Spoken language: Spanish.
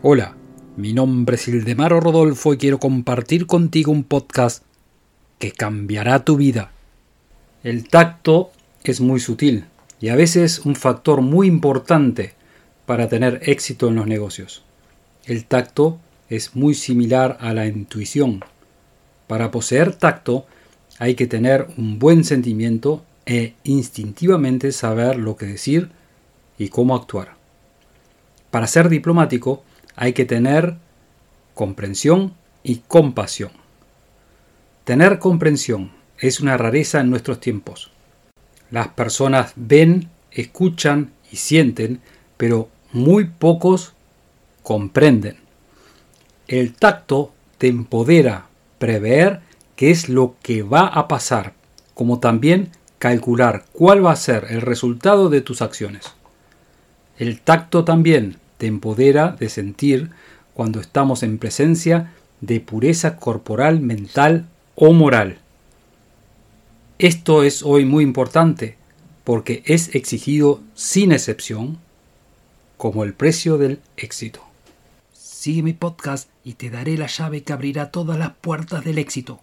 Hola, mi nombre es Hildemaro Rodolfo y quiero compartir contigo un podcast que cambiará tu vida. El tacto es muy sutil y a veces un factor muy importante para tener éxito en los negocios. El tacto es muy similar a la intuición. Para poseer tacto hay que tener un buen sentimiento e instintivamente saber lo que decir y cómo actuar. Para ser diplomático hay que tener comprensión y compasión. Tener comprensión es una rareza en nuestros tiempos. Las personas ven, escuchan y sienten, pero muy pocos comprenden. El tacto te empodera prever qué es lo que va a pasar, como también calcular cuál va a ser el resultado de tus acciones. El tacto también te empodera de sentir cuando estamos en presencia de pureza corporal, mental o moral. Esto es hoy muy importante porque es exigido sin excepción como el precio del éxito. Sigue mi podcast y te daré la llave que abrirá todas las puertas del éxito.